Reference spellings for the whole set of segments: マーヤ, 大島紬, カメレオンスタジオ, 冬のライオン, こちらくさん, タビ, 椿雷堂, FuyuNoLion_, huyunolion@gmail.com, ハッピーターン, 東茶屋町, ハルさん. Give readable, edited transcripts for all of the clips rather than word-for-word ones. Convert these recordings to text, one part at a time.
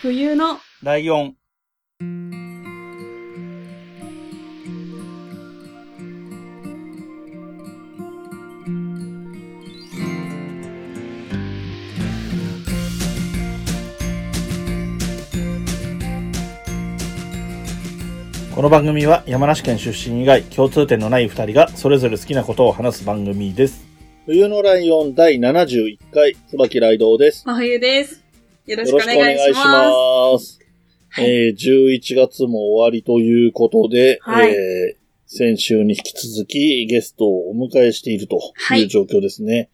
冬のライオン。この番組は山梨県出身以外共通点のない2人がそれぞれ好きなことを話す番組です。冬のライオン第71回椿雷堂です。真冬です。よろしくお願いします。11月も終わりということで、はい、先週に引き続きゲストをお迎えしているという状況ですね、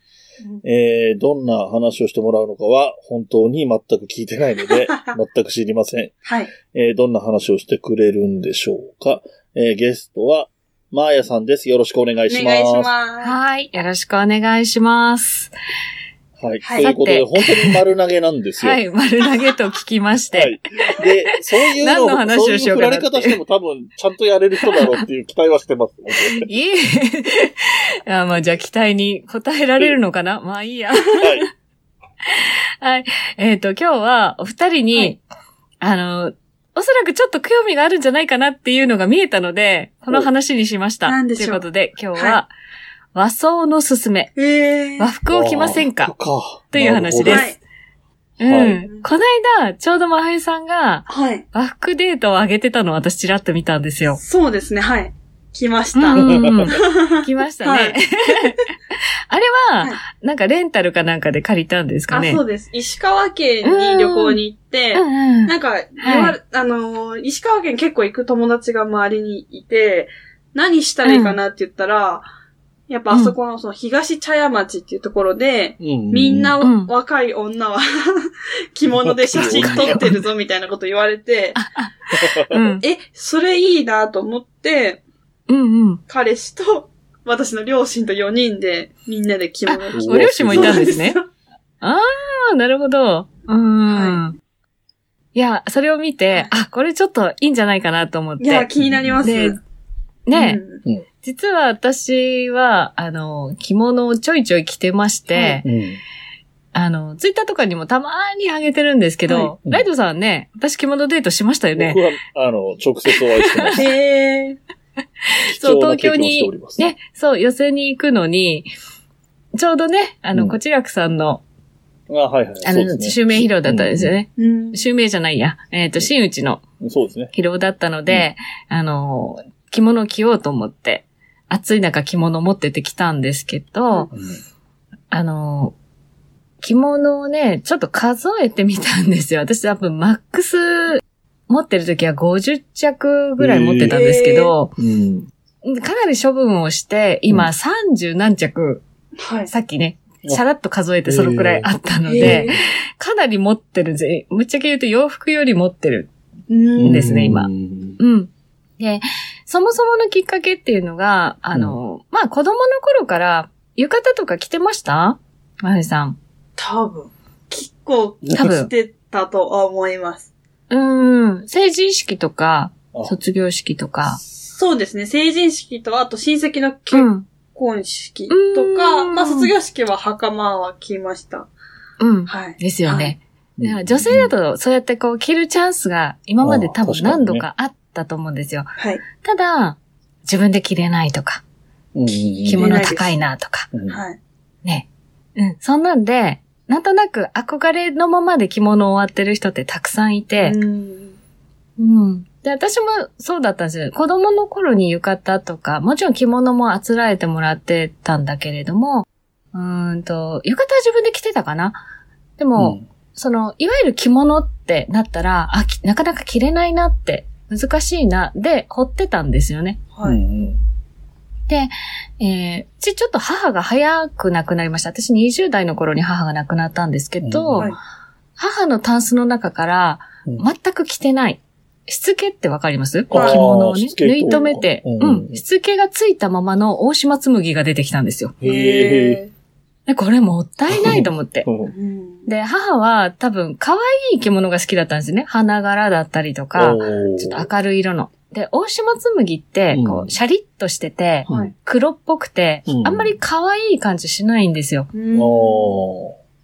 はい。どんな話をしてもらうのかは本当に全く聞いてないので全く知りません、はい。どんな話をしてくれるんでしょうか。ゲストはマーヤさんです。よろしくお願いします。お願いします。はい。よろしくお願いします。はい。ということで、本当に丸投げなんですよ。はい。丸投げと聞きまして。はい。で、そういうのを、何の話をしようかなって。そういう振られ方しても多分、ちゃんとやれる人だろうっていう期待はしてます。いいえ。あ、まあ、じゃあ期待に応えられるのかな。まあいいや。はい。はい。今日はお二人に、はい、おそらくちょっと興味があるんじゃないかなっていうのが見えたので、この話にしました。何でしょう。ということで、今日は、はい、和装のすすめ。和服を着ませんかという話です。うん、はい。この間、ちょうど真冬さんが、はい、和服デートをあげてたのを私ちらっと見たんですよ。そうですね、はい。来ました。来ましたね。はい、あれは、はい、なんかレンタルかなんかで借りたんですかね。あ、そうです。石川県に旅行に行って、なんか、はい、石川県結構行く友達が周りにいて、何したらいいかなって言ったら、やっぱあそこのその東茶屋町っていうところで、うん、みんな若い女は着物で写真撮ってるぞみたいなこと言われて、うん、それいいなと思って、うんうん、彼氏と私の両親と4人でみんなで着物を着て。お両親もいたんですね。ああ、なるほど。はい、いや、それを見て、あ、これちょっといいんじゃないかなと思って。いや、気になりますね。ね、うん、実は私は、着物をちょいちょい着てまして、うんうん、ツイッターとかにもたまーにあげてるんですけど、はい、うん、ライドさんね、私着物デートしましたよね。僕は、直接お会いしてました。そう、東京に、ね、そう、寄せに行くのに、ちょうどね、こちらくさんの、うん、はいはい、襲名披露だったんですよね。うん、襲名じゃないや、真打ちの披露だったので、うん、着物を着ようと思って、暑い中着物を持っててきたんですけど、うん、着物をね、ちょっと数えてみたんですよ。私多分マックス、持ってる時は50着ぐらい持ってたんですけど、かなり処分をして、今30何着、うん、さっきね、さらっと数えてそのくらいあったので、かなり持ってるんです。ぶっちゃけ言うと洋服より持ってるんですね、今。うん。で、そもそものきっかけっていうのが、まあ、子供の頃から浴衣とか着てました?まゆさん。多分。結構着てたと思います。成人式とか、卒業式とか。そうですね。成人式と、あと親戚の結婚式とか、まあ卒業式は袴は着ました。うん。はい。ですよね。はい、女性だとそうやってこう着るチャンスが今まで多分何度かあったと思うんですよ。はい。ただ、自分で着れないとか、着物高いなとか。はい。ね。うん。そんなんで、なんとなく憧れのままで着物を終わってる人ってたくさんいて、うん。で、私もそうだったんですよ。子供の頃に浴衣とか、もちろん着物もあつらえてもらってたんだけれども、浴衣は自分で着てたかな。でも、いわゆる着物ってなったら、あ、なかなか着れないなって、難しいな、で、掘ってたんですよね。はい。で、ちょっと母が早く亡くなりました。私20代の頃に母が亡くなったんですけど、はい、母のタンスの中から全く着てない。しつけってわかります？着物をね、縫い留めて、しつけがついたままの大島紬が出てきたんですよ。へー。で、これもったいないと思って。で、母は多分可愛い着物が好きだったんですね。花柄だったりとか、ちょっと明るい色の。で、大島紬って、こう、シャリッとしてて、黒っぽくて、あんまり可愛い感じしないんですよ。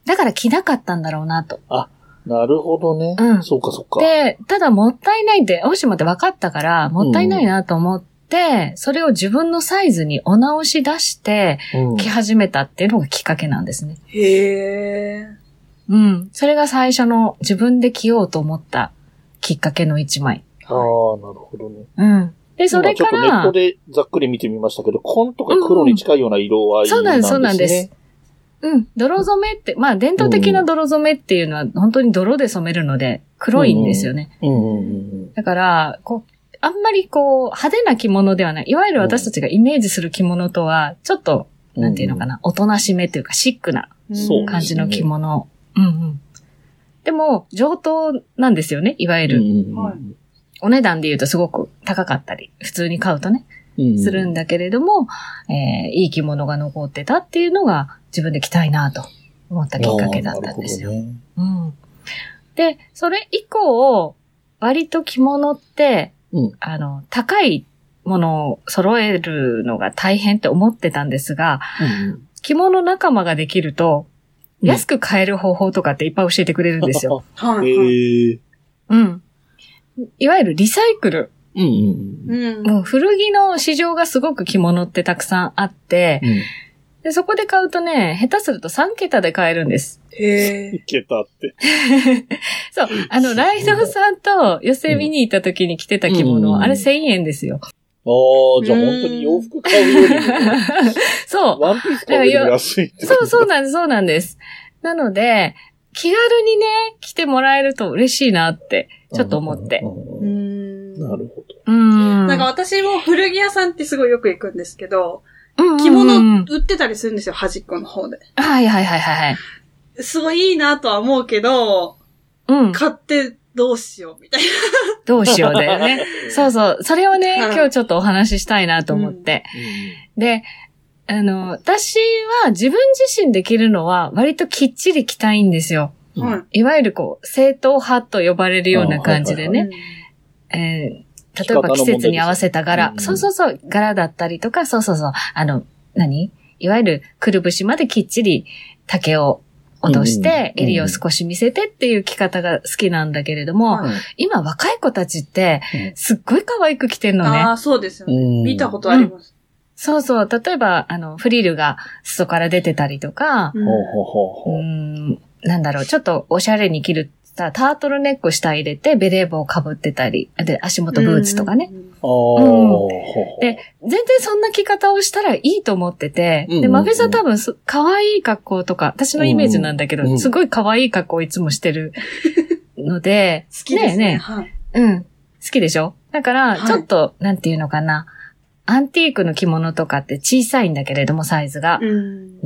だから着なかったんだろうなと。あ、なるほどね。うん。そうかそうか。で、ただもったいないって、大島って分かったから、もったいないなと思って、それを自分のサイズにお直し出して、着始めたっていうのがきっかけなんですね。うん、へー。うん。それが最初の自分で着ようと思ったきっかけの一枚。ああ、なるほどね。うん。で、それから。ちょっとネットでざっくり見てみましたけど、紺とか黒に近いような色合いなんですね。うん、そうなんです、そうなんです。うん。泥染めって、まあ伝統的な泥染めっていうのは本当に泥で染めるので黒いんですよね。だから、こう、あんまりこう派手な着物ではない。いわゆる私たちがイメージする着物とは、ちょっと、なんていうのかな、おとなしめというかシックな感じの着物。うんうん。でも、上等なんですよね、いわゆる。うん、お値段で言うとすごく高かったり、普通に買うとね、するんだけれども、いい着物が残ってたっていうのが、自分で着たいなと思ったきっかけだったんですよ。ね、うん。で、それ以降、割と着物って、高いものを揃えるのが大変って思ってたんですが、着物仲間ができると、安く買える方法とかっていっぱい教えてくれるんですよ。うん。いわゆるリサイクル。もう古着の市場がすごく着物ってたくさんあって、で、そこで買うとね、下手すると3桁で買えるんです。3桁って。そう。ライドさんと寄せ見に行った時に着てた着物、あれ1000円ですよ。ああ、じゃあ本当に洋服買うよりも。そう。ワンピース買うより安いって。そう、そうなんです、そうなんです。なので、気軽にね、着てもらえると嬉しいなって、ちょっと思って。なるほど。なんか私も古着屋さんってすごいよく行くんですけど、着物売ってたりするんですよ、端っこの方で。はいはいはいはい。すごいいいなとは思うけど、買ってどうしようみたいな。どうしようだよね。そうそう。それをね、今日ちょっとお話ししたいなと思って。で、私は自分自身で着るのは割ときっちり着たいんですよ。いわゆるこう、正統派と呼ばれるような感じでね。例えば季節に合わせた柄。そうそうそう。柄だったりとか、そうそうそう。いわゆるくるぶしまできっちり丈を落として、襟を少し見せてっていう着方が好きなんだけれども、今若い子たちって、すっごい可愛く着てるのね。ああ、そうですよね。見たことあります。そうそう。例えば、フリルが裾から出てたりとか、なんだろう、ちょっとおしゃれに着る。タートルネック下入れて、ベレー帽をかぶってたり、で、足元ブーツとかね。で、全然そんな着方をしたらいいと思ってて、で、マフェさん多分、可愛い格好とか、私のイメージなんだけど、すごい可愛い格好をいつもしてるので、好きですね。うん。好きでしょ？だから、ちょっと、なんていうのかな。アンティークの着物とかって小さいんだけれども、サイズが。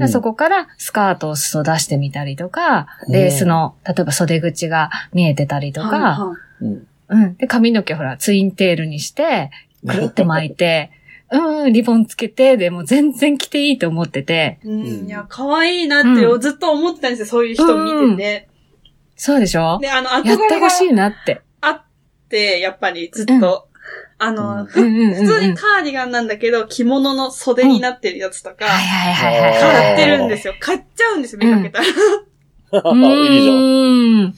そこからスカートを裾出してみたりとか、レースの、例えば袖口が見えてたりとか、で、髪の毛ほら、ツインテールにして、くるって巻いて、リボンつけて、でも全然着ていいと思ってて。いや、可愛いなって、ずっと思ってたんですよ、そういう人見てて。そうでしょ？で、やってほしいなって。あって、やっぱりずっと。普通にカーディガンなんだけど、着物の袖になってるやつとか、買ってるんですよ。買っちゃうんですよ、見かけたら。いいじゃん。い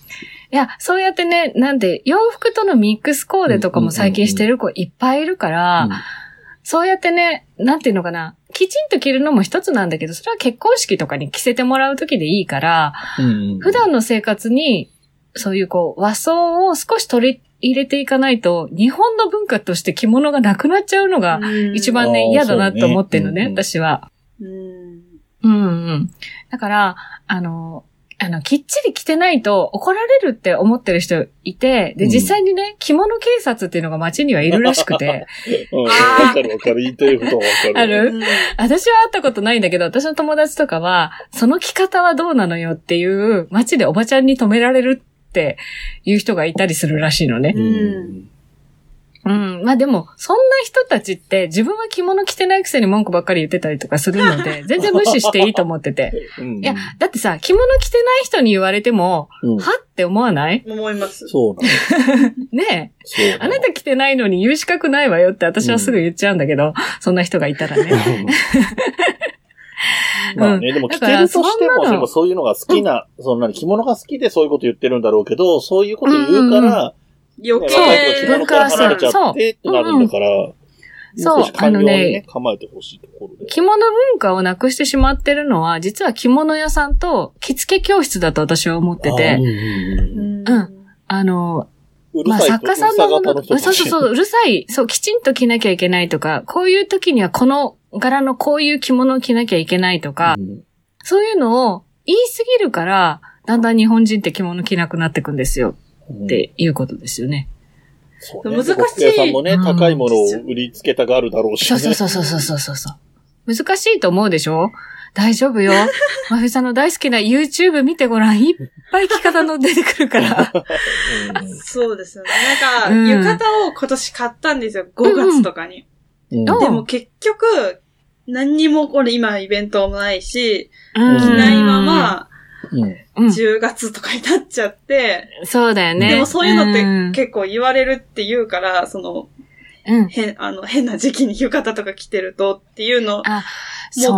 や、そうやってね、なんで、洋服とのミックスコーデとかも最近してる子いっぱいいるから、そうやってね、なんていうのかな、きちんと着るのも一つなんだけど、それは結婚式とかに着せてもらうときでいいから、普段の生活に、そういうこう、和装を少し取り入れていかないと、日本の文化として着物がなくなっちゃうのが一番ね、嫌だなと思ってるのね、私は。だから、きっちり着てないと怒られるって思ってる人いて、で、実際にね、着物警察っていうのが街にはいるらしくて。わかるわかる、言いたいことはわかる。ある？私は会ったことないんだけど、私の友達とかは、その着方はどうなのよっていう、街でおばちゃんに止められるっていう人がいたりするらしいのね。まあでも、そんな人たちって自分は着物着てないくせに文句ばっかり言ってたりとかするので、全然無視していいと思ってて。いや、だってさ、着物着てない人に言われても、はって思わない？思います。そうなの。ねえ。あなた着てないのに言う資格ないわよって私はすぐ言っちゃうんだけど、そんな人がいたらね。まあね、でも聞けるとしても、でもそういうのが好きな、そんなに着物が好きでそういうこと言ってるんだろうけど、そういうこと言うから、ね、余計着物から離れちゃってってなるんだから、そう、あのね、構えてほしいところで。着物文化をなくしてしまってるのは、実は着物屋さんと着付け教室だと私は思ってて、まあ作家さんのもの、うるさい、そう、きちんと着なきゃいけないとか、こういう時にはこの柄のこういう着物を着なきゃいけないとか、うん、そういうのを言いすぎるから、だんだん日本人って着物着なくなってくんですよ、っていうことですよね。そうね、難しい。呉服屋さんもね、高いものを売りつけたがるだろうし、ね。そう。難しいと思うでしょ？大丈夫よ。まふさんの大好きな YouTube 見てごらん。いっぱい着方の出てくるから。そうですよね。なんか、浴衣を今年買ったんですよ。5月とかに。でも結局、何にもこれ今イベントもないし、着ないまま、10月とかになっちゃって、そうだよね。でもそういうのって結構言われるって言うから、その、変な時期に浴衣とか着てるとっていうのを聞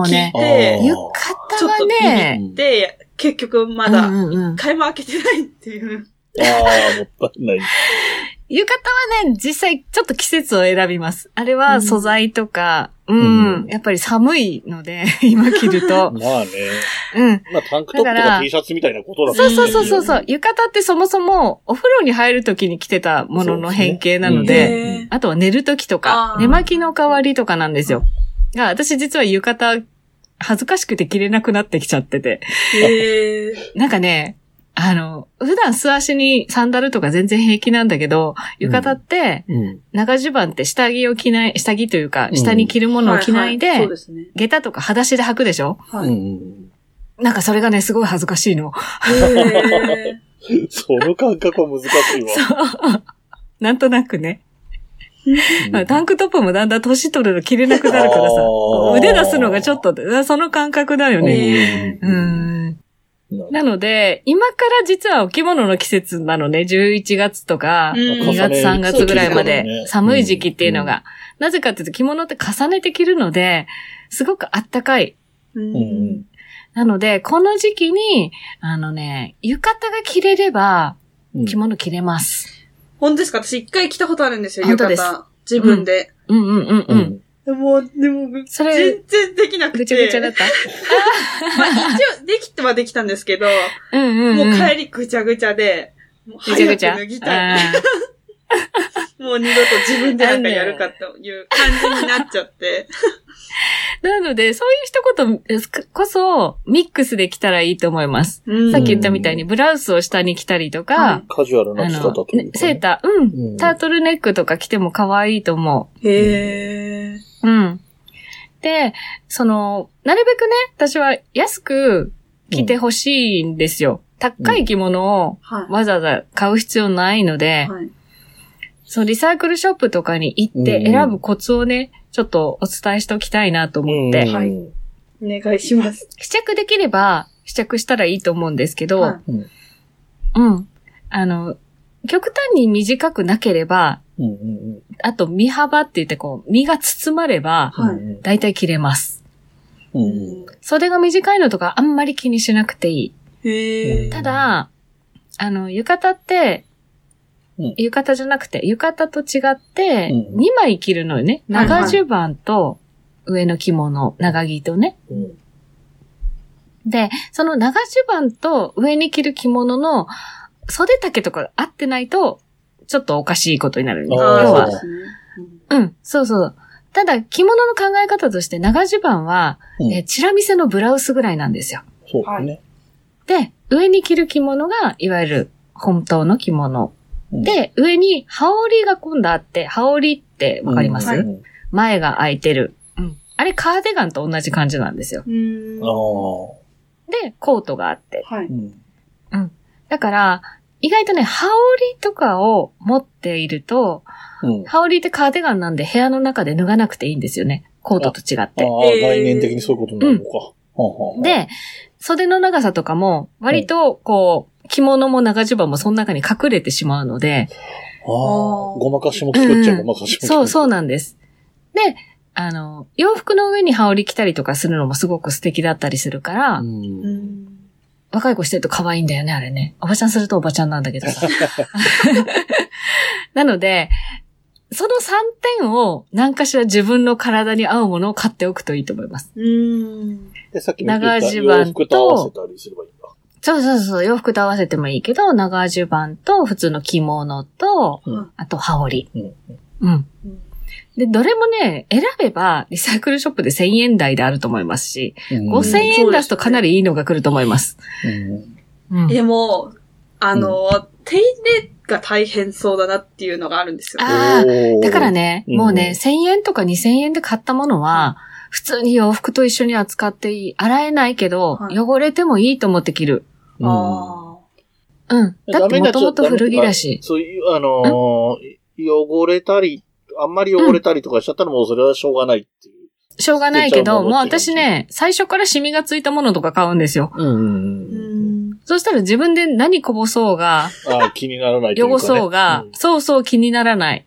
いて、浴衣はね、ちょっとビビって、結局まだ一回も開けてないっていう。もったいない。浴衣はね、実際ちょっと季節を選びます。あれは素材とか、やっぱり寒いので、今着ると。まあね。まあタンクトップとか T シャツみたいなことだから。そう。浴衣ってそもそもお風呂に入るときに着てたものの変形なので、あとは寝るときとか、寝巻きの代わりとかなんですよ。私実は浴衣恥ずかしくて着れなくなってきちゃってて。なんかね、普段素足にサンダルとか全然平気なんだけど、浴衣って、長襦袢って下着を着ない、下着というか、下に着るものを着ないで、下駄とか裸足で履くでしょ？なんかそれがね、すごい恥ずかしいの。その感覚は難しいわ。なんとなくね。タンクトップもだんだん年取るの着れなくなるからさ、腕出すのがちょっと、その感覚だよね。なので、今から実はお着物の季節なのね、11月とか、2月3月ぐらいまで寒い時期っていうのが、なぜかっていうと着物って重ねて着るので、すごくあったかい。なので、この時期に、浴衣が着れれば、着物着れます。本当ですか？私一回着たことあるんですよ、浴衣。自分で。でも、全然できなくて。ぐちゃぐちゃだった一応、できてはできたんですけど、もう帰りぐちゃぐちゃで、もう早く脱ぎたい。もう二度と自分でなんかやるかという感じになっちゃって。なので、そういう一言こそ、ミックスできたらいいと思います。さっき言ったみたいに、ブラウスを下に着たりとか、カジュアルな着方とか、ね。セーター、タートルネックとか着ても可愛いと思う。へー。で、なるべくね、私は安く着てほしいんですよ。高い着物をわざわざ買う必要ないので、そう、リサイクルショップとかに行って選ぶコツをね、ちょっとお伝えしておきたいなと思って。はい。お願いします。試着できれば試着したらいいと思うんですけど、極端に短くなければ、あと、身幅って言って、こう、身が包まれば、大体切れます。袖が短いのとか、あんまり気にしなくていい。ただ、浴衣って、浴衣じゃなくて、浴衣と違って、2枚着るのよね。長襦袢と、上の着物、長着とね。で、その長襦袢と上に着る着物の、袖丈とか合ってないと、ちょっとおかしいことになるんです。ただ、着物の考え方として、長襦袢は、チラ見せのブラウスぐらいなんですよ。そうですね。で、上に着る着物が、いわゆる本当の着物。で、上に羽織が今度あって、羽織ってわかります？前が開いてる。あれ、カーディガンと同じ感じなんですよ。で、コートがあって。だから、意外とね、羽織とかを持っていると、羽織ってカーディガンなんで部屋の中で脱がなくていいんですよね。コートと違って。概念的にそういうことになるのか。で、袖の長さとかも、割と、こう、着物も長襦袢もその中に隠れてしまうので。ごまかしも作っちゃごまかしも。そうなんです。で、洋服の上に羽織着たりとかするのもすごく素敵だったりするから、うん、若い子してると可愛いんだよね、あれね。おばちゃんするとおばちゃんなんだけどさ。なので、その3点を何かしら自分の体に合うものを買っておくといいと思います。で、さっき見てた洋服と合わせたりすればいいんだ。そうそうそう、洋服と合わせてもいいけど、長襦袢と普通の着物と、うん、あと羽織、うんうん。うん。で、どれもね、選べばリサイクルショップで1000円台であると思いますし、うん、5000円出すとかなりいいのが来ると思います。うんうん、でも、手入れが大変そうだなっていうのがあるんですよ。ああ、だからね、もうね、1000円とか2000円で買ったものは、うん、普通に洋服と一緒に扱っていい。洗えないけど、はい、汚れてもいいと思って着る。ああ。うん。だってもともと古着だし。そういう、汚れたり、あんまり汚れたりとかしちゃったらもうそれはしょうがないっていう。しょうがないけど、もう私ね、最初からシミがついたものとか買うんですよ。そうしたら自分で何こぼそうが、気にならないというか、ね。汚そうが、うん、そうそう気にならない。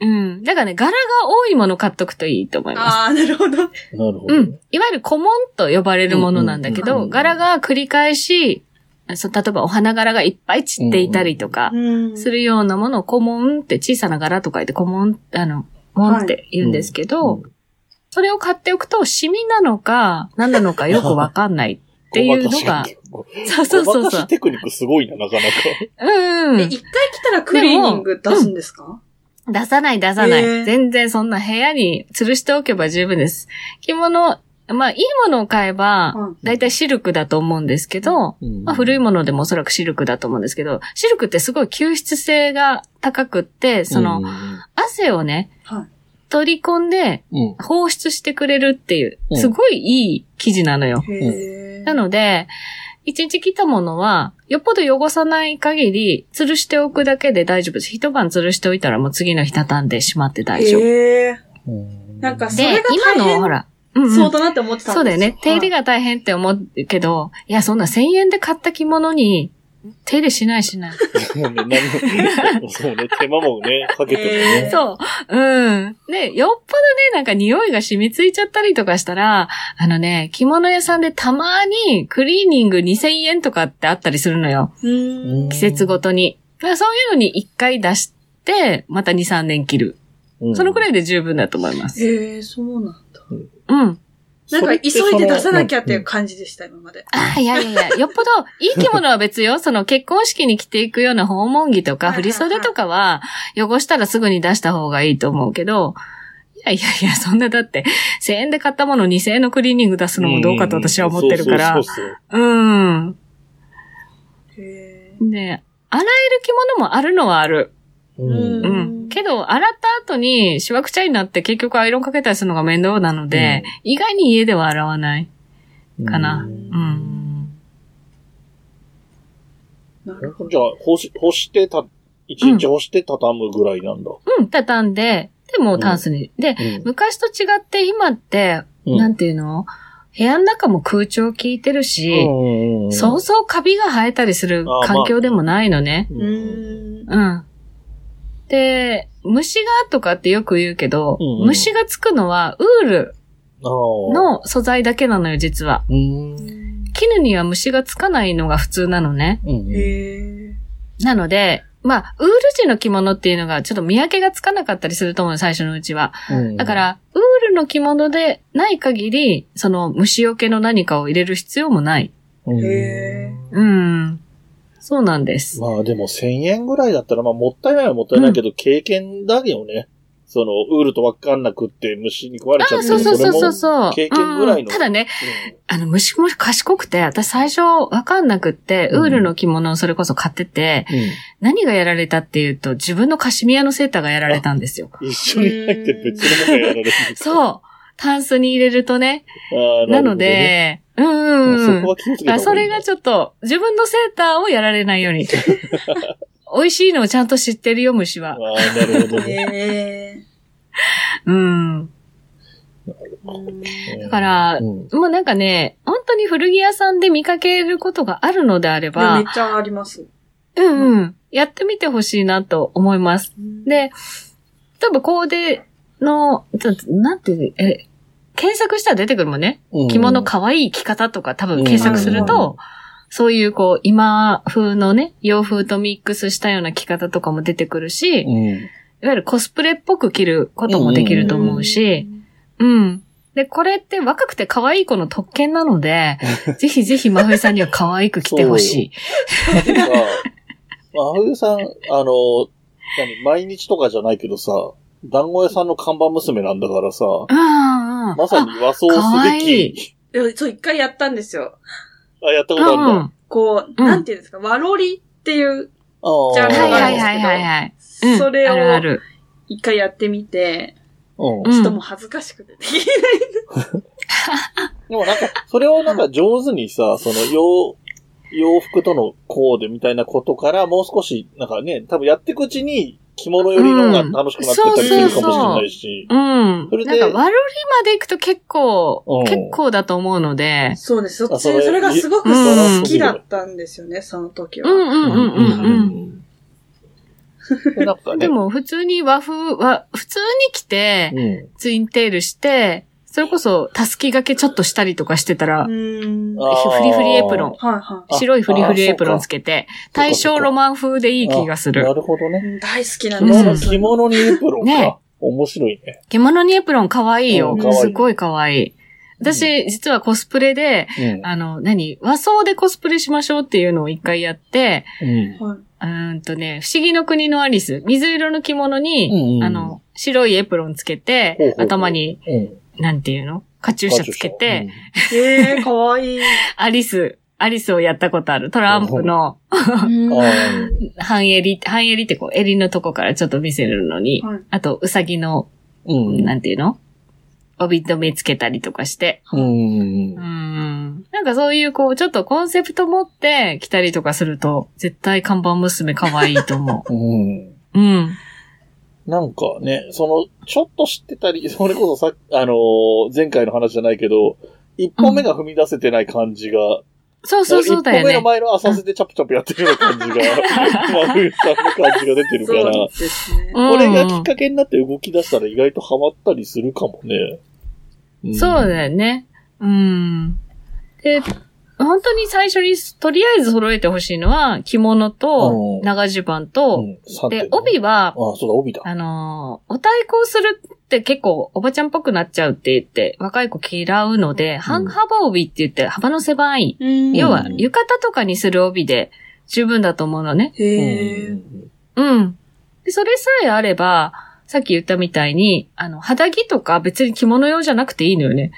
うん。だからね、柄が多いもの買っとくといいと思います。ああ、なるほど。なるほど。うん。いわゆる古文と呼ばれるものなんだけど、うんうんうん、柄が繰り返し、例えばお花柄がいっぱい散っていたりとか、するようなものを古文って小さな柄と書いて古文、文って言うんですけど、はいうんうん、それを買っておくと、シミなのか、何なのかよくわかんないっていうのが、そうそうそう。ごまかしテクニックすごいな、なかなか。うん。一回来たらクリーニング出すんですか？出さない出さない、全然そんな部屋に吊るしておけば十分です。着物、まあいいものを買えば、だいたいシルクだと思うんですけど、うん、まあ古いものでもおそらくシルクだと思うんですけど、シルクってすごい吸湿性が高くって、その、汗をね、取り込んで放出してくれるっていう、すごいいい生地なのよ。なので、一日着たものは、よっぽど汚さない限り、吊るしておくだけで大丈夫です。一晩吊るしておいたらもう次の日畳んでしまって大丈夫。なんかそれが大変。今のほら、そうだなって思ってたんですよ。そうだよね。手入れが大変って思うけど、いや、そんな1000円で買った着物に、手入れしないしない。もうね、そうね、手間もね、かけてるね。そう。うん。で、よっぽどね、なんか匂いが染みついちゃったりとかしたら、着物屋さんでたまにクリーニング2000円とかってあったりするのよ。季節ごとに。そういうのに1回出して、また2、3年着る。そのくらいで十分だと思います。そうなんだ。うん。なんか急いで出さなきゃっていう感じでした、今まで。あ、いやいやいや、よっぽど、いい着物は別よ。その結婚式に着ていくような訪問着とか、振り袖とかは、汚したらすぐに出した方がいいと思うけど、いやいやいや、そんなだって、1000円で買ったものを2000円のクリーニング出すのもどうかと私は思ってるから。ね、洗える着物もあるのはある。けど、洗った後にシワくちゃになって結局アイロンかけたりするのが面倒なので、意外に家では洗わないかな。じゃあ、干して一日干して畳むぐらいなんだ。畳んで、で、もうタンスに。で、昔と違って今って、なんていうの？部屋の中も空調効いてるし、そうそうカビが生えたりする環境でもないのね。で、虫がとかってよく言うけど、虫がつくのはウールの素材だけなのよ、実は。絹には虫がつかないのが普通なのね。なので、まあ、ウール地の着物っていうのがちょっと見分けがつかなかったりすると思う、最初のうちは。だから、ウールの着物でない限り、その虫除けの何かを入れる必要もない。そうなんです。まあでも1000円ぐらいだったら、まあもったいないはもったいないけど、経験だよね。その、ウールとわかんなくって虫に食われちゃって、そう。経験ぐらいの。ただね、虫も賢くて、私最初わかんなくって、ウールの着物をそれこそ買ってて、何がやられたっていうと、自分のカシミヤのセーターがやられたんですよ。一緒に入って別のものがやられる。そう。タンスに入れるとね。なので、それがちょっと、自分のセーターをやられないように。美味しいのをちゃんと知ってるよ、虫は。なるほどね。だから、もうなんかね、本当に古着屋さんで見かけることがあるのであれば。めっちゃあります。やってみてほしいなと思います。で、多分こうで、の、なんて、検索したら出てくるもんね。着物可愛い着方とか多分検索すると、そういうこう今風のね、洋風とミックスしたような着方とかも出てくるし、いわゆるコスプレっぽく着ることもできると思うし、うん。で、これって若くて可愛い子の特権なので、ぜひぜひ真冬さんには可愛く着てほしい。そうよ。真冬さん、毎日とかじゃないけどさ、団子屋さんの看板娘なんだからさ、まさに和装すべき。かわいい。そう、一回やったんですよ。あ、やったことあるんだ。こう、なんていうんですか、和ロリっていうジャンルがあるんですけど、はい、それを一回やってみて、ちょっともう恥ずかしくてできない。でもなんか、それをなんか上手にさ、その洋服とのコーデみたいなことから、もう少し、なんかね、多分やっていくうちに、着物よりの方が楽しくなってたりするかもしれないし。うん。それでなんか、悪いまで行くと結構だと思うので。そうです。それがすごく好きだったんですよね、その時は。なんかね、でも、普通に普通に着て、ツインテールして、それこそ、たすき掛けちょっとしたりとかしてたら、フリフリエプロン、はいはい。白いフリフリエプロンつけて、大正ロマン風でいい気がする。なるほどね。大好きなんですよ。着物にエプロンか。ね、面白いね。着物にエプロン可愛いよ。すごい可愛い。私、実はコスプレで、和装でコスプレしましょうっていうのを一回やって、不思議の国のアリス、水色の着物に、白いエプロンつけて、頭に、なんていうの？カチューシャつけて。かわいい。アリスをやったことある。トランプの半襟ってこう、襟のとこからちょっと見せるのに、あと、ウサギの、なんていうの？帯留めつけたりとかして。なんかそういうこう、ちょっとコンセプト持って来たりとかすると、絶対看板娘かわいいと思う。うん。なんかね、ちょっと知ってたり、それこそ前回の話じゃないけど、一歩目が踏み出せてない感じが、そうだよね。一歩目の前の浅瀬でチャプチャプやってるような感じが、真冬さんの感じが出てるから、そうですね、これがきっかけになって動き出したら意外とハマったりするかもね。そうだよね。で、本当に最初にとりあえず揃えてほしいのは着物と長襦袢と、で帯はお太鼓するって結構おばちゃんっぽくなっちゃうって言って若い子嫌うので、半幅帯って言って幅の狭い、要は浴衣とかにする帯で十分だと思うのね。でそれさえあればさっき言ったみたいに、肌着とか別に着物用じゃなくていいのよね。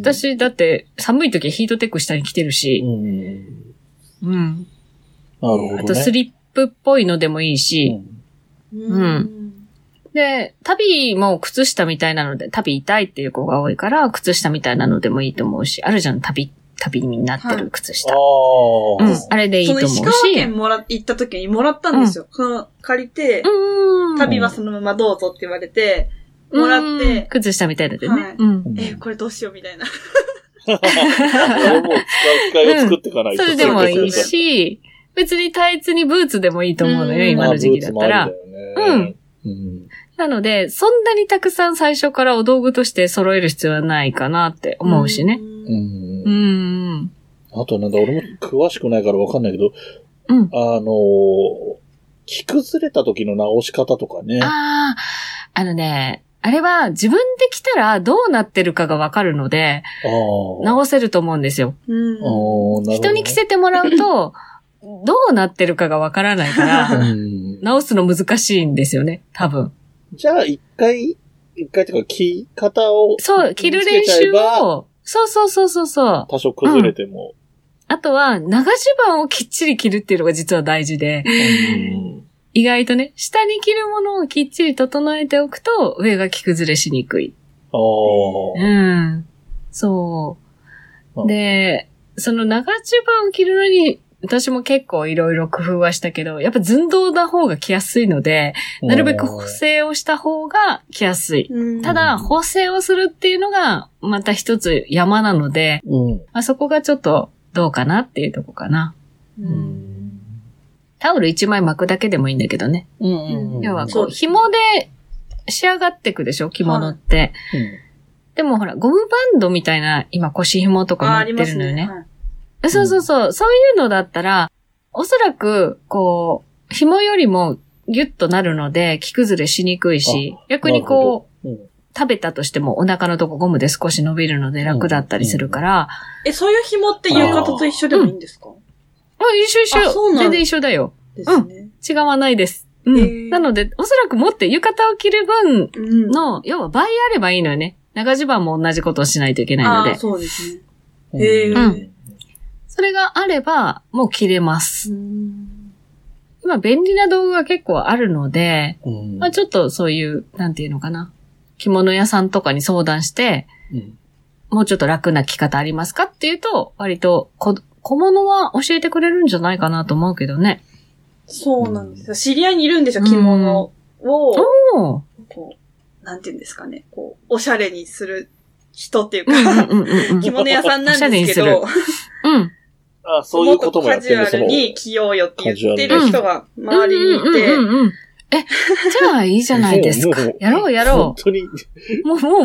私、だって、寒い時はヒートテック下に着てるし。なるほどね。あと、スリップっぽいのでもいいし。で、タビも靴下みたいなので、タビ痛いっていう子が多いから、靴下みたいなのでもいいと思うし、あるじゃん、タビになってる靴下。あれでいいと思うし。石川県行った時にもらったんですよ。借りて、旅はそのままどうぞって言われて、もらって。靴下みたいだよね。これどうしようみたいな。もう機会を作っていかないと。それでもいいし、別にタイツにブーツでもいいと思うのよ、今の時期だったら。なので、そんなにたくさん最初からお道具として揃える必要はないかなって思うしね。あとなんだ、俺も詳しくないからわかんないけど、着崩れた時の直し方とかね。あれは自分で着たらどうなってるかがわかるので、直せると思うんですよ。人に着せてもらうと、どうなってるかがわからないから、直すの難しいんですよね、多分。じゃあ一回とか着方を。そう、着る練習を。そう。多少崩れても。あとは、長襦袢をきっちり着るっていうのが実は大事で、意外とね、下に着るものをきっちり整えておくと、上が着崩れしにくい。そう。で、その長襦袢を着るのに、私も結構いろいろ工夫はしたけど、やっぱ寸胴な方が着やすいので、なるべく補正をした方が着やすい。ただ、補正をするっていうのが、また一つ山なので、まあ、そこがちょっとどうかなっていうとこかな。タオル一枚巻くだけでもいいんだけどね。要はこう、紐で仕上がってくでしょ、着物って、はいうん、でもほらゴムバンドみたいな今腰紐とか持ってるのよね、はい、そうそうそう、うん、そういうのだったらおそらくこう紐よりもギュッとなるので着崩れしにくいし、逆にこう、うん、食べたとしてもお腹のとこゴムで少し伸びるので楽だったりするから、うんうん、そういう紐って浴衣と一緒でもいいんですか？うん、一緒、全然一緒だよ、ですね、うん、違わないです、うん、なのでおそらく持って浴衣を着る分の、うん、要は倍あればいいのよね。長襦袢も同じことをしないといけないので、あ、そうですね、うん、それがあればもう着れます。うん、今便利な道具が結構あるので、うん、まあちょっとそういう、なんていうのかな、着物屋さんとかに相談して、うん、もうちょっと楽な着方ありますかっていうと、割と小物は教えてくれるんじゃないかなと思うけどね。そうなんですよ。知り合いにいるんですよ、着物を、うん、こう、なんていうんですかね、こう、おしゃれにする人っていうか、着物屋さんなんですけど、うん。ああ、そういうこともやってる。カジュアルに着ようよって言ってる人が周りにいて。え、じゃあいいじゃないですか。やろうやろう。本当に。も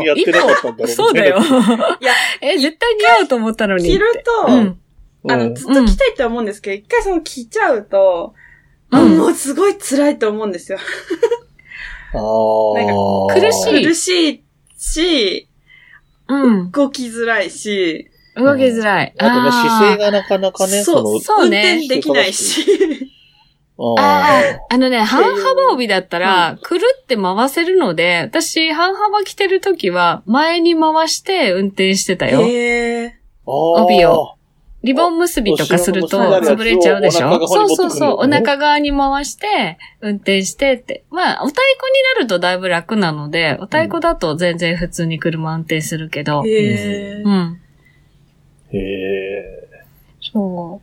う。やってなかったんだろう、ね、そうだよ。いや、絶対似合うと思ったのに。着ると、うん、ずっと着たいって思うんですけど、一回その着ちゃうと、うん、もうすごい辛いと思うんですよ。ああ。苦しいし、うん、動きづらいし、動きづらい。あとね、姿勢がなかなかね、そうね、運転できないし。半幅帯だったら、くるって回せるので、私、半幅着てるときは、前に回して運転してたよ。帯を。リボン結びとかすると、潰れちゃうでしょ？そうそう、お腹側に回して、運転してって。まあ、お太鼓になるとだいぶ楽なので、お太鼓だと全然普通に車運転するけど。うん。へえ。そう。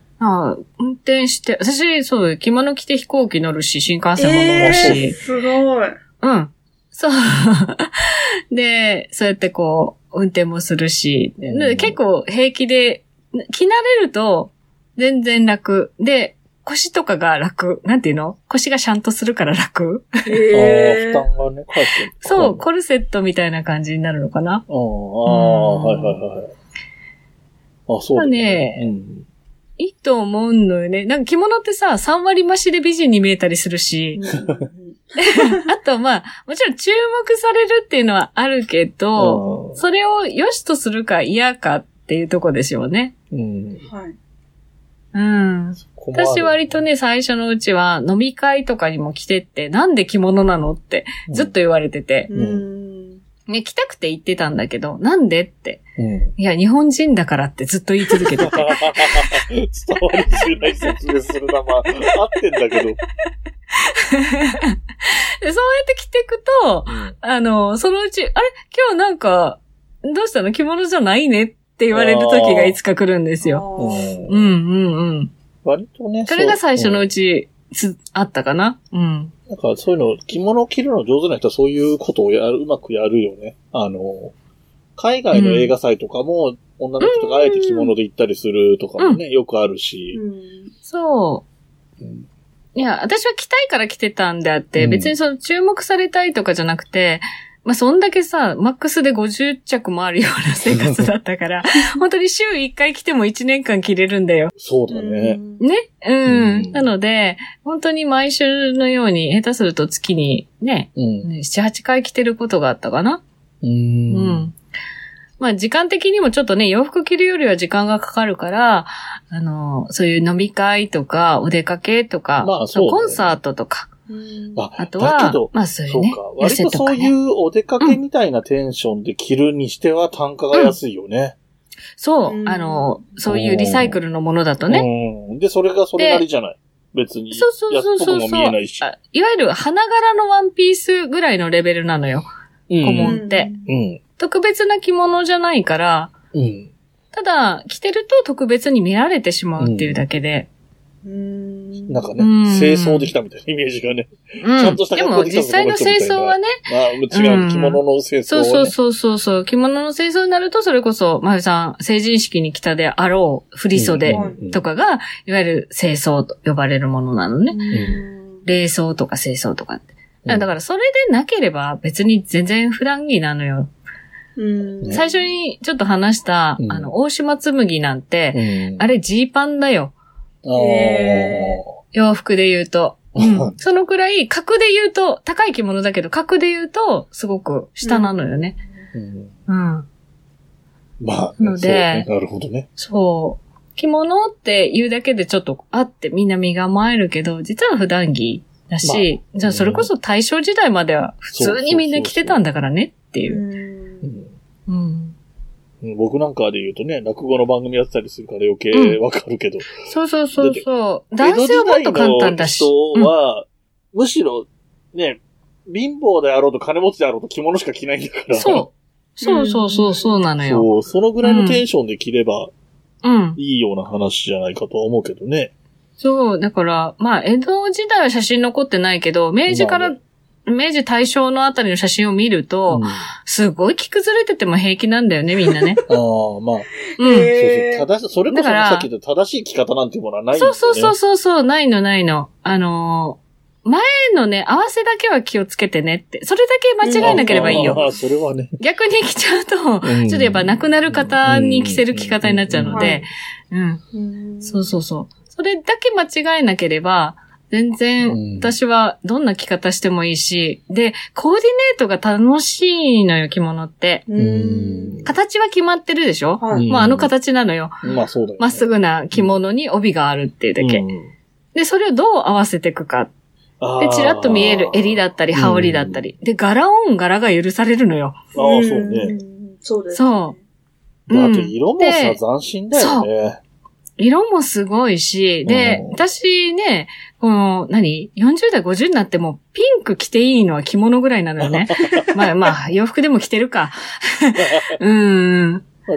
運転して、私、そう、着物着て飛行機乗るし、新幹線も乗るし。すごい。うん。そう。で、そうやってこう、運転もするし、結構平気で、着慣れると、全然楽。で、腰とかが楽。なんていうの？腰がシャンとするから楽。負担がね、かかってる。そう、コルセットみたいな感じになるのかな。はい。あ、そうね。うん。いいと思うのよね。なんか着物ってさ、3割増しで美人に見えたりするし。あとまあ、もちろん注目されるっていうのはあるけど、それを良しとするか嫌かっていうとこでしょうね。うん。はい。うん。私割とね、最初のうちは飲み会とかにも着てって、なんで着物なのってずっと言われてて。ね、着たくて言ってたんだけど、なんでって、うん。いや、日本人だからってずっと言い続けてて。伝わりづらい説明するな、まあ、合ってんだけど。そうやって着ていくと、うん、そのうち、あれ今日なんか、どうしたの着物じゃないねって言われる時がいつか来るんですよ。割とね。それが最初のうち、あったかな。うん。なんかそういうの、着物を着るの上手な人はそういうことをうまくやるよね。海外の映画祭とかも、うん、女の人があえて着物で行ったりするとかもね、うん、よくあるし。うん、そう、うん。いや、私は着たいから着てたんであって、うん、別にその注目されたいとかじゃなくて、まあ、そんだけさ、マックスで50着もあるような生活だったから、本当に週1回来ても1年間着れるんだよ。そうだね。ね、うん。なので、本当に毎週のように、下手すると月にね、うん、7、8回着てることがあったかな。うん。まあ、時間的にもちょっとね、洋服着るよりは時間がかかるから、そういう飲み会とか、お出かけとか、まあそうだね、コンサートとか、あとは、だけど、まあそういうね、割とそういうお出かけみたいなテンションで着るにしては単価が安いよね。うん、そう、そういうリサイクルのものだとね。で、それなりじゃない。別に。そうそうそう。いわゆる花柄のワンピースぐらいのレベルなのよ。小物って、うん。特別な着物じゃないから、うん、ただ、着てると特別に見られてしまうっていうだけで。なんかね、清掃できたみたいなイメージがね。うん、ちゃんとした格好できたみたいな。でも実際の清掃はね。まあ、違う、着物の清掃は、ね。そう。着物の清掃になると、それこそ、まゆさん、成人式に来たであろう、振袖とかが、いわゆる清掃と呼ばれるものなのね。冷装とか清掃とかって。だからそれでなければ別に全然普段着なのよ。うん、最初にちょっと話した、うん、大島紬なんて、うん、あれジーパンだよ。洋服で言うと。うん、そのくらい、格で言うと、高い着物だけど、格で言うと、すごく下なのよね。うん。うんうん、まあ、ので、なるほどね。そう。着物って言うだけでちょっと、あってみんな身構えるけど、実は普段着だし、まあ、じゃあそれこそ大正時代までは普通にみんな着てたんだからねっていう。うん。僕なんかで言うとね、落語の番組やってたりするから余計わかるけど、うん。そうそうそうそう。男性はもっと簡単だし。江戸時代の人は、うん、むしろね、貧乏であろうと金持ちであろうと着物しか着ないんだから。そう。そうそうそうそうなのよ。そう、そのぐらいのテンションで着れば、うん、いいような話じゃないかとは思うけどね。そう、だから、まあ、江戸時代は写真残ってないけど、明治から、まあね、明治大正のあたりの写真を見ると、うん、すごい着崩れてても平気なんだよね、みんなね。ああ、まあ。うん。そうそう。それこそさっき言った正しい着方なんていうものはないんだよね。そうそうそうそう、ないのないの。前のね、合わせだけは気をつけてねって。それだけ間違えなければいいよ。うん、ああ、それはね。逆に着ちゃうと、うん、ちょっとやっぱ亡くなる方に着せる着方になっちゃうので、うん。そうそうそう。それだけ間違えなければ、全然、私はどんな着方してもいいし、うん、で、コーディネートが楽しいのよ、着物って。形は決まってるでしょ、はい、もうあの形なのよ。まあそうだよね。まっすぐな着物に帯があるっていうだけ。うん、で、それをどう合わせていくか。で、ちらっと見える襟だったり、羽織だったり。で、柄が許されるのよ。ああ、そうね。そうです、ね。そう。だって色もさ、斬新だよね。色もすごいし、で、私ね、この、40代、50になっても、ピンク着ていいのは着物ぐらいなのよね。まあまあ、洋服でも着てるか。まあで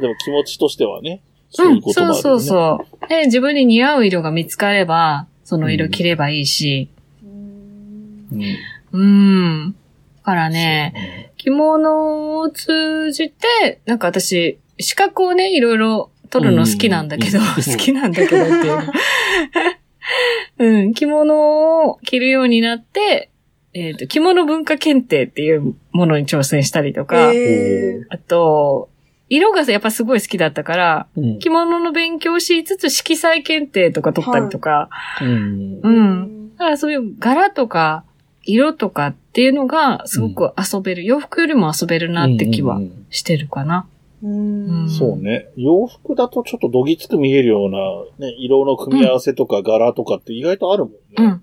も気持ちとしてはね。そういうこともあるよね。そうそうそう。で、自分に似合う色が見つかれば、その色着ればいいし。だからね、着物を通じて、なんか私、資格をね、いろいろ、撮るの好きなんだけど、好きなんだけどっていう。着物を着るようになって、着物文化検定っていうものに挑戦したりとか、あと、色がやっぱすごい好きだったから、着物の勉強しつつ色彩検定とか取ったりとか、だからそういう柄とか色とかっていうのがすごく遊べる、洋服よりも遊べるなって気はしてるかな。そうね。洋服だとちょっとどぎつく見えるような、ね、色の組み合わせとか柄とかって意外とあるもんね。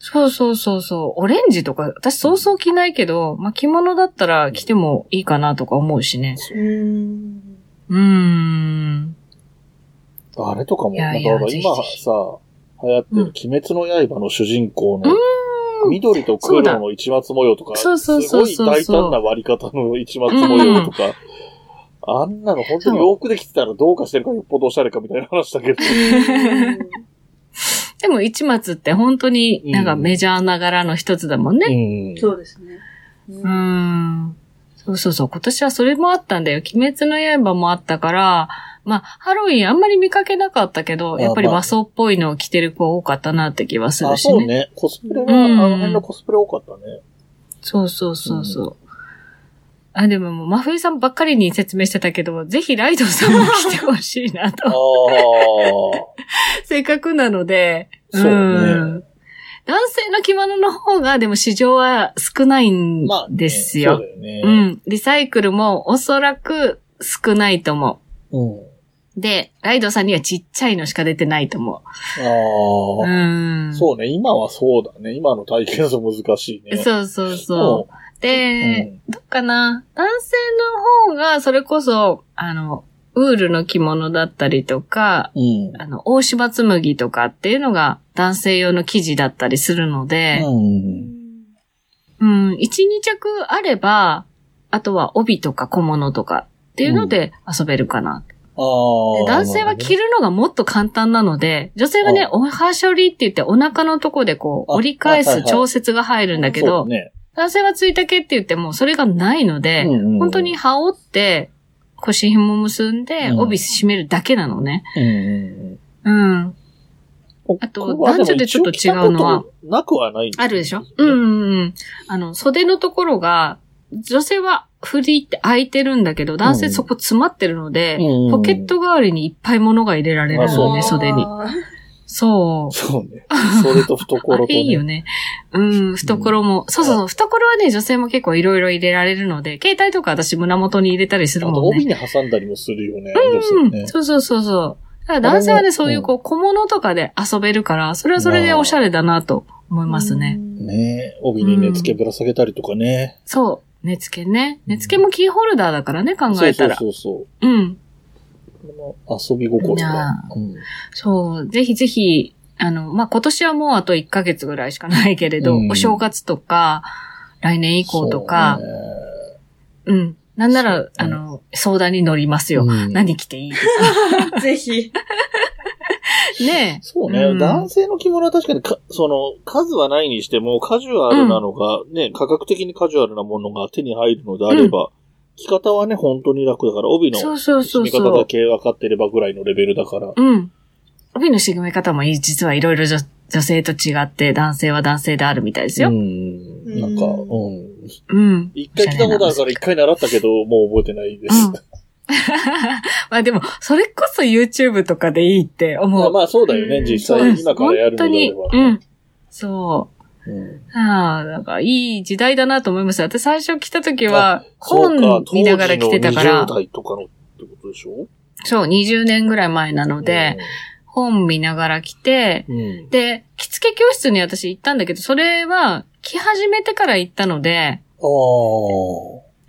そうそうそうそう。オレンジとか、私そうそう着ないけど、まあ、着物だったら着てもいいかなとか思うしね。あれとかも、なんか今さ、流行ってる鬼滅の刃の主人公の、緑と黒の市松模様とか、すごい大胆な割り方の市松模様とか、あんなの本当に洋服で着てたらどうかしてるかよっぽどおしゃれかみたいな話だけど。でも市松って本当になんかメジャーな柄の一つだもんね。そうですね。そうそうそう。今年はそれもあったんだよ。鬼滅の刃もあったから、まあハロウィンあんまり見かけなかったけど、やっぱり和装っぽいのを着てる子多かったなって気はするしね。そうね。コスプレは、あの辺のコスプレ多かったね。そうそうそうそう。あ、でももう、真冬さんばっかりに説明してたけど、ぜひライドさんも来てほしいなと。せっかくなので。そうね。男性の着物の方が、でも市場は少ないんですよ。まあね、そうだよね。リサイクルもおそらく少ないと思う。で、ライドさんにはちっちゃいのしか出てないと思う。そうね、今はそうだね。今の体験は難しいね。そうそうそう。で、どうかな？男性の方が、それこそ、ウールの着物だったりとか、大島紬とかっていうのが男性用の生地だったりするので、1、2着あれば、あとは帯とか小物とかっていうので遊べるかな。男性は着るのがもっと簡単なので、女性はね、おはしょりって言ってお腹のとこでこう、折り返す調節が入るんだけど、男性はついたけって言ってもそれがないので、本当に羽織って腰紐結んで帯締めるだけなのね。あと、男女でちょっと違うのは、なくはないんです、ね、あるでしょ、うん。袖のところが、女性はフリーって開いてるんだけど、男性そこ詰まってるので、うん、ポケット代わりにいっぱい物が入れられるのね、袖に。そう。そうね。それと懐と、ね。いいよね。うん、懐も。そうそうそう。懐はね、女性も結構いろいろ入れられるので、携帯とか私胸元に入れたりするもんね。あと帯に挟んだりもするよね。うん、ね、そうそうそうそう。だから男性はね、そういうこう小物とかで遊べるから、それはそれでおしゃれだなと思いますね。ね、帯に根付けぶら下げたりとかね。うん、そう。根付けね。根付けもキーホルダーだからね、考えたら。そうそうそう。うん。遊び心が、うん。そう。ぜひぜひ、まあ、今年はもうあと1ヶ月ぐらいしかないけれど、うん、お正月とか、来年以降とか、うん。なんなら、相談に乗りますよ。うん、何着ていいですかぜひ。ねえ。そうね、うん。男性の着物は確かに数はないにしても、カジュアルなのが、うん、ね、価格的にカジュアルなものが手に入るのであれば、うん、着方はね、本当に楽だから、帯の締め方だけ分かってればぐらいのレベルだから。うん。帯の締め方も実はいろいろ女性と違って、男性は男性であるみたいですよ。なんか、うん。一回着たことあるから一回習ったけど、もう覚えてないです。うん、まあでも、それこそ YouTube とかでいいって思う。まあそうだよね、実際今からやるのでは。うん。そう。うん、ああ、なんかいい時代だなと思います。私最初来た時は本見ながら来てたから。そうか、当時の20代とかのってことでしょ？そう、20年ぐらい前なので、うん、本見ながら来て、うん、で、着付け教室に私行ったんだけど、それは着始めてから行ったので、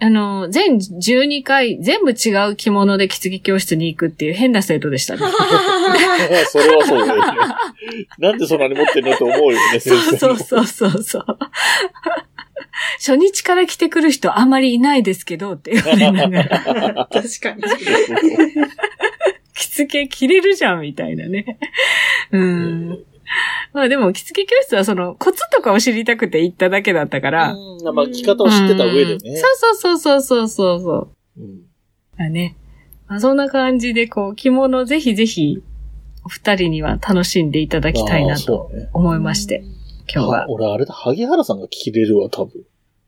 全12回全部違う着物で着付け教室に行くっていう変な生徒でしたね。それはそうだよね。なんでそんなに持ってんのと思うよね、先生。そうそうそうそう。初日から来てくる人あまりいないですけどって言われながら。確かに。着付け着れるじゃんみたいなね。うん。まあでも着付け教室はコツとかを知りたくて行っただけだったから。まあ着方を知ってた上でね。そうそうそうそうそうそう。うん。だね。まあそんな感じで着物ぜひぜひお二人には楽しんでいただきたいなと思いまして、ね、今日は。俺あれだ、萩原さんが着れるわ多分。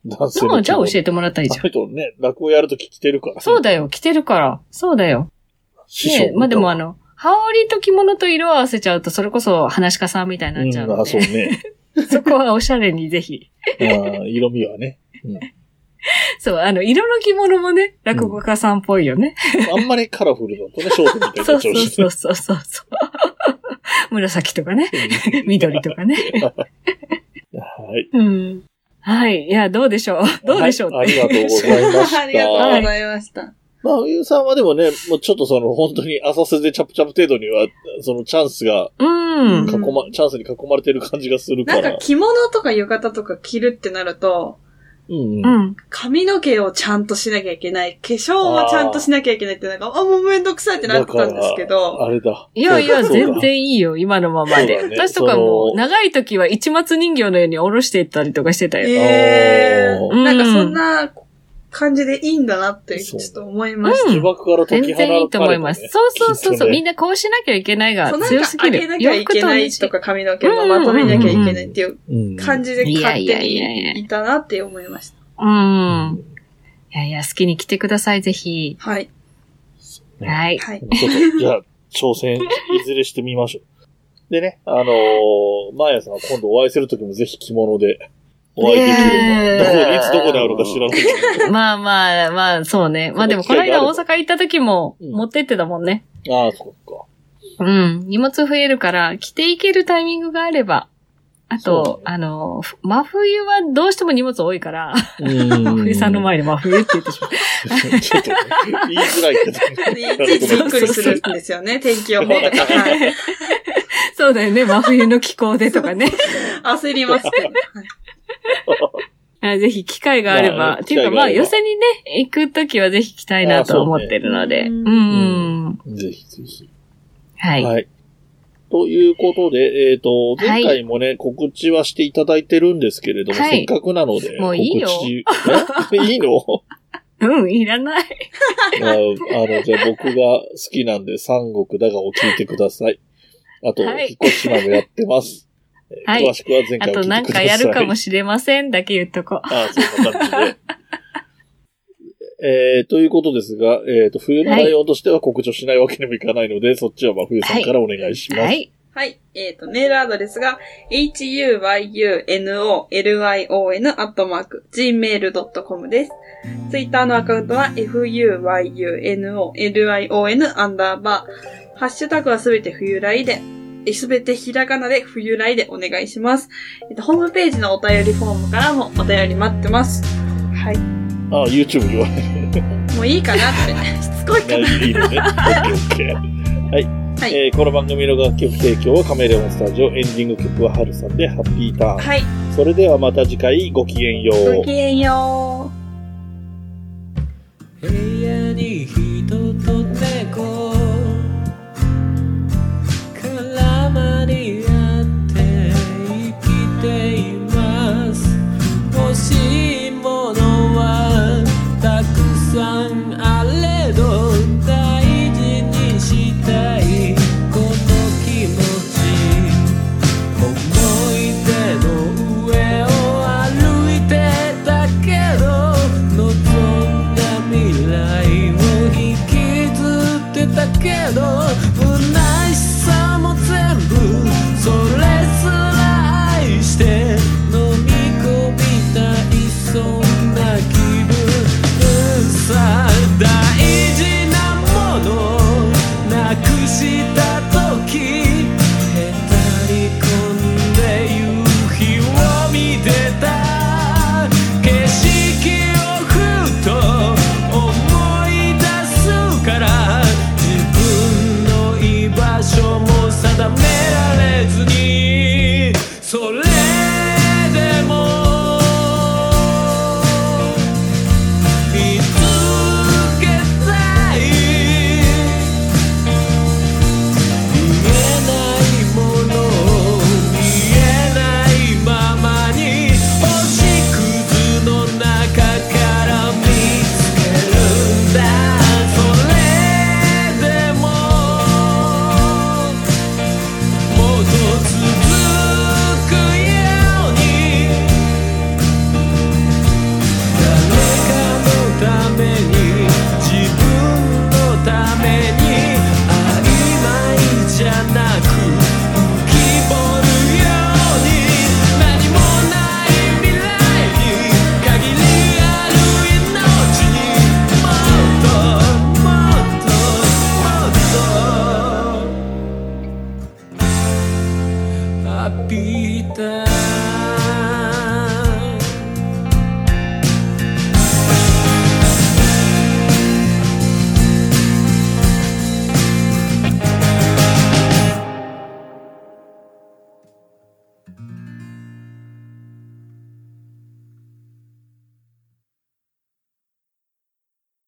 男性の。そう、じゃあ教えてもらったらいいじゃん。とね、落語やるとき着てるから。そうだよ、着てるから。そうだよ。ね、まあでも羽織と着物と色を合わせちゃうと、それこそ、話し家さんみたいになっちゃうので。そうね。そこはおしゃれにぜひ。色味はね。うん、そう、色の着物もね、落語家さんっぽいよね。あんまりカラフルだとね、ショートみたいな。そうそうそうそう。紫とかね。緑とかね。はい。うん。はい。いや、どうでしょう。どうでしょう、はい、ありがとうございました。ありがとうございました。まあ、ゆうさんはでもね、もうちょっと本当に浅瀬でチャプチャプ程度には、チャンスが、チャンスに囲まれてる感じがするから。なんか着物とか浴衣とか着るってなると、髪の毛をちゃんとしなきゃいけない、化粧はちゃんとしなきゃいけないって、なんか、もうめんどくさいってなったんですけど。あれだ。いやいや、全然いいよ、今のままで。ね、私とかも、長い時は市松人形のように下ろしていったりとかしてたよ。なんかそんな、感じでいいんだなって、ちょっと思いました。全然いいと思います。そうそうそうそう、ね。みんなこうしなきゃいけないが強すぎる。なんか上げなきゃいけないとか髪の毛もまとめなきゃいけないっていう感じで勝手にいたなって思いました。いやいや、好きに来てください、ぜひ。はい。はい。じゃあ、挑戦、いずれしてみましょう。でね、マーヤさんは今度お会いするときもぜひ着物で。お会いできるの。いつどこであるか知らないけど。まあまあ、まあ、そうね。まあでも、この間大阪行った時も持ってってたもんね。ああ、そっか。荷物増えるから、着ていけるタイミングがあれば。あと、ね、真冬はどうしても荷物多いから、真冬さんの前で真冬って言ってしまう。ちょっと言いづらいけど。いちいちびっくりするんですよね、天気予報とか。はい、そうだよね、真冬の気候でとかね。焦りますけど。ぜひ機会があれば、まあね、っていうかまあ寄せにね行くときはぜひ来たいなと思ってるので、ぜひぜひ、はい、はい、ということで前回もね、はい、告知はしていただいてるんですけれども、はい、せっかくなのでもういいよいいのいらないじゃあ僕が好きなんで三国だがを聞いてください。あと、引っ越し前もやってます。はい、詳しくは前回を聞いてください。あとなんかやるかもしれませんだけ言っとこう。ああ、そんな感じで。ということですが、冬の内容としては告知しないわけにもいかないので、はい、そっちは真冬さんからお願いします。はい。はい。メールアドレスが、huyunolion@gmail.com です。ツイッターのアカウントは、fuyunolion_、#はすべて冬来で、すべてひらがなで冬来でお願いします。ホームページのお便りフォームからもお便り待ってます。はい。あ、YouTube 言わない。もういいかなって。しつこいかな。いいね。はい。はいこの番組の楽曲提供はカメレオンスタジオ、エンディング曲はハルさんでハッピーターン。はい。それではまた次回、ごきげんよう。ごきげんよう。部屋に人と猫